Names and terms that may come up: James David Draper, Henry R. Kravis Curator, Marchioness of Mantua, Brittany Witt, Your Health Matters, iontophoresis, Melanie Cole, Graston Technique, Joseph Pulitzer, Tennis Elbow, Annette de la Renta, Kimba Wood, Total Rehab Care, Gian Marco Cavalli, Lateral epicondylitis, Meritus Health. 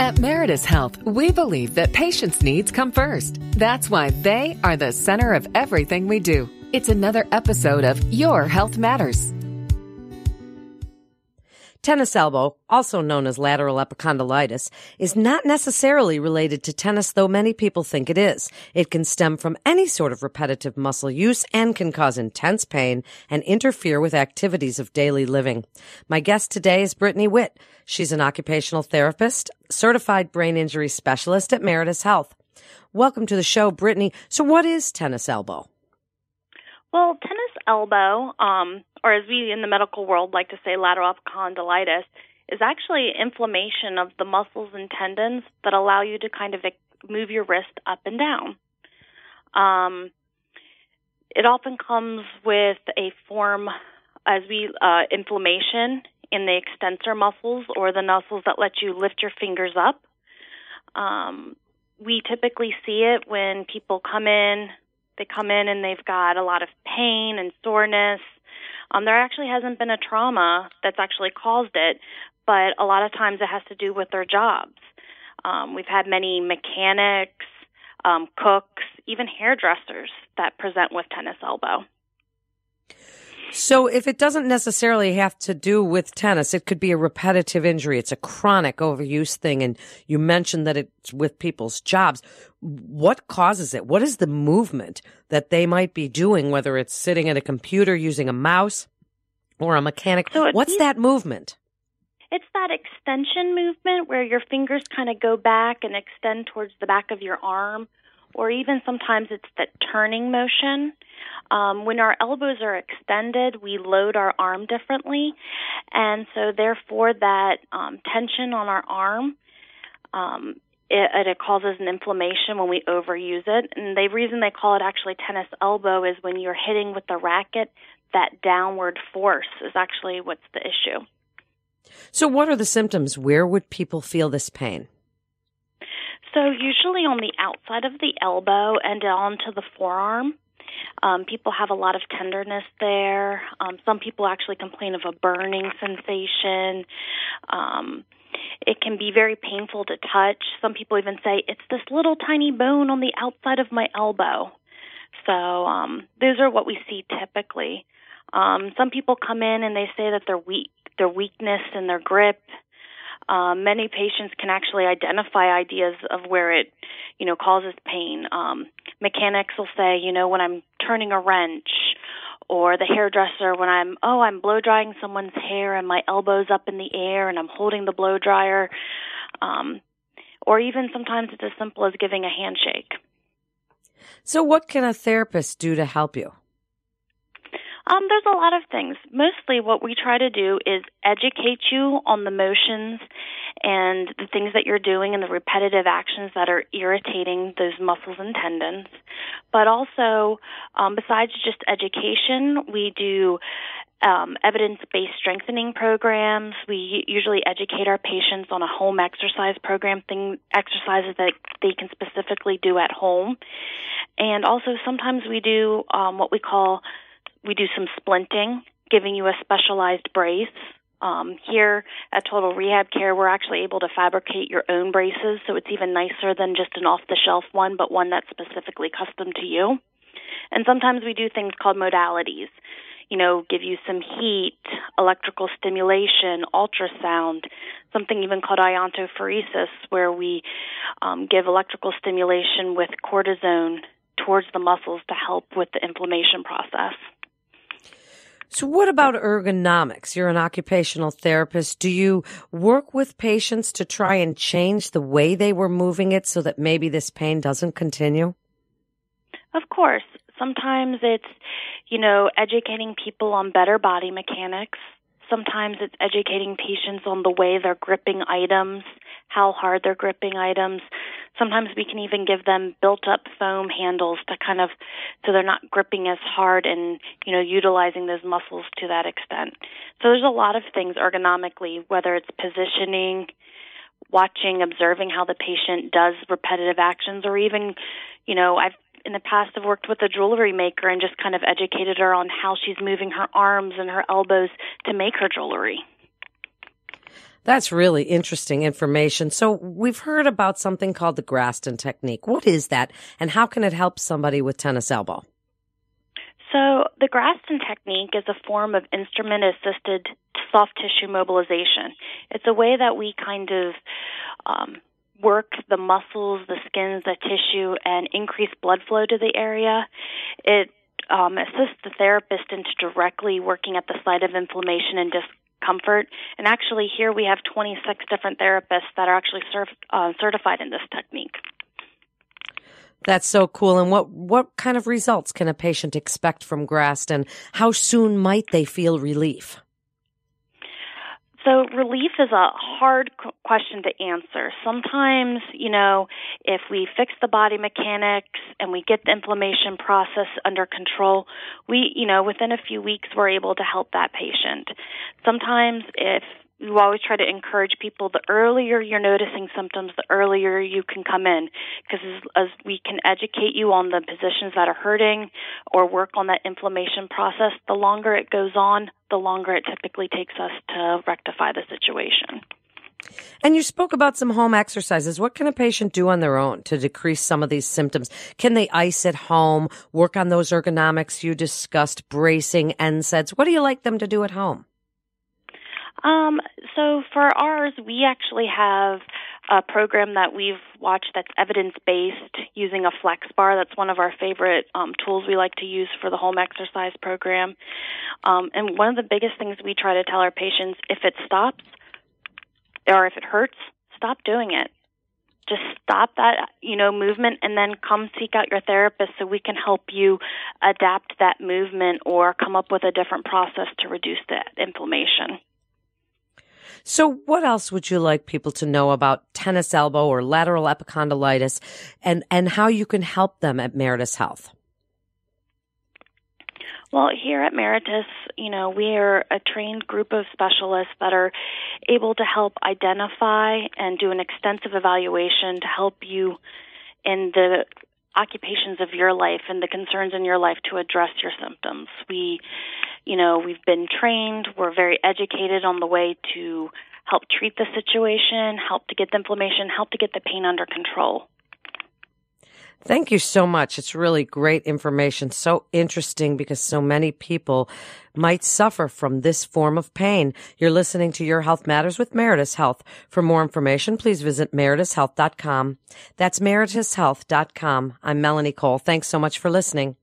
At Meritus Health, we believe that patients' needs come first. That's why they are the center of everything we do. It's another episode of Your Health Matters. Tennis elbow, also known as lateral epicondylitis, is not necessarily related to tennis, though many people think it is. It can stem from any sort of repetitive muscle use and can cause intense pain and interfere with activities of daily living. My guest today is Brittany Witt. She's an occupational therapist, certified brain injury specialist at Meritus Health. Welcome to the show, Brittany. So what is tennis elbow? Well, tennis elbow, or as we in the medical world like to say, lateral epicondylitis, is actually inflammation of the muscles and tendons that allow you to kind of move your wrist up and down. It often comes with a form, as we inflammation in the extensor muscles or the muscles that let you lift your fingers up. We typically see it when people come in. They come in and they've got a lot of pain and soreness. There actually hasn't been a trauma that's actually caused it, but a lot of times it has to do with their jobs. We've had many mechanics, cooks, even hairdressers that present with tennis elbow. So if it doesn't necessarily have to do with tennis, it could be a repetitive injury. It's a chronic overuse thing. And you mentioned that it's with people's jobs. What causes it? What is the movement that they might be doing, whether it's sitting at a computer using a mouse or a mechanic? What's that movement? It's that extension movement where your fingers kind of go back and extend towards the back of your arm. Or even sometimes it's that turning motion. When our elbows are extended, we load our arm differently. And so therefore that tension on our arm, it causes an inflammation when we overuse it. And the reason they call it actually tennis elbow is when you're hitting with the racket, that downward force is actually what's the issue. So what are the symptoms? Where would people feel this pain? So usually on the outside of the elbow and onto the forearm, people have a lot of tenderness there. Some people actually complain of a burning sensation. It can be very painful to touch. Some people even say, it's this little tiny bone on the outside of my elbow. So those are what we see typically. Some people come in and they say that they're weak, their weakness in their grip. Many patients can actually identify ideas of where it, causes pain. Mechanics will say, when I'm turning a wrench, or the hairdresser when I'm blow drying someone's hair and my elbow's up in the air and I'm holding the blow dryer, or even sometimes it's as simple as giving a handshake. So what can a therapist do to help you? There's a lot of things. Mostly what we try to do is educate you on the motions and the things that you're doing and the repetitive actions that are irritating those muscles and tendons. But also, besides just education, we do evidence-based strengthening programs. We usually educate our patients on a home exercise program, exercises that they can specifically do at home. And also sometimes we do what we call some splinting, giving you a specialized brace. Here at Total Rehab Care, we're actually able to fabricate your own braces, so it's even nicer than just an off-the-shelf one, but one that's specifically custom to you. And sometimes we do things called modalities, give you some heat, electrical stimulation, ultrasound, something even called iontophoresis, where we give electrical stimulation with cortisone towards the muscles to help with the inflammation process. So what about ergonomics? You're an occupational therapist. Do you work with patients to try and change the way they were moving it so that maybe this pain doesn't continue? Of course. Sometimes it's, educating people on better body mechanics. Sometimes it's educating patients on the way they're gripping items, how hard they're gripping items. Sometimes we can even give them built-up foam handles to so they're not gripping as hard and, utilizing those muscles to that extent. So there's a lot of things ergonomically, whether it's positioning, watching, observing how the patient does repetitive actions, or even, in the past, I've worked with a jewelry maker and just kind of educated her on how she's moving her arms and her elbows to make her jewelry. That's really interesting information. So we've heard about something called the Graston Technique. What is that, and how can it help somebody with tennis elbow? So the Graston Technique is a form of instrument-assisted soft tissue mobilization. It's a way that we kind of work the muscles, the skins, the tissue, and increase blood flow to the area. It assists the therapist into directly working at the site of inflammation and discomfort. And actually here we have 26 different therapists that are actually certified in this technique. That's so cool. And what kind of results can a patient expect from Graston? How soon might they feel relief? So relief is a hard question to answer. Sometimes, you know, if we fix the body mechanics and we get the inflammation process under control, we, you know, within a few weeks we're able to help that patient. Sometimes if you always try to encourage people, the earlier you're noticing symptoms, the earlier you can come in, because as we can educate you on the positions that are hurting or work on that inflammation process, the longer it goes on, the longer it typically takes us to rectify the situation. And you spoke about some home exercises. What can a patient do on their own to decrease some of these symptoms? Can they ice at home, work on those ergonomics you discussed, bracing, end sets? What do you like them to do at home? So for ours, we actually have a program that we've watched that's evidence-based using a flex bar. That's one of our favorite tools we like to use for the home exercise program. And one of the biggest things we try to tell our patients, if it stops or if it hurts, stop doing it. Just stop that, you know, movement, and then come seek out your therapist so we can help you adapt that movement or come up with a different process to reduce that inflammation. So what else would you like people to know about tennis elbow or lateral epicondylitis, and how you can help them at Meritus Health? Well, here at Meritus, you know, we are a trained group of specialists that are able to help identify and do an extensive evaluation to help you in the occupations of your life and the concerns in your life to address your symptoms. We've been trained, we're very educated on the way to help treat the situation, help to get the inflammation, help to get the pain under control. Thank you so much. It's really great information. So interesting, because so many people might suffer from this form of pain. You're listening to Your Health Matters with Meritus Health. For more information, please visit meritushealth.com. That's meritushealth.com. I'm Melanie Cole. Thanks so much for listening.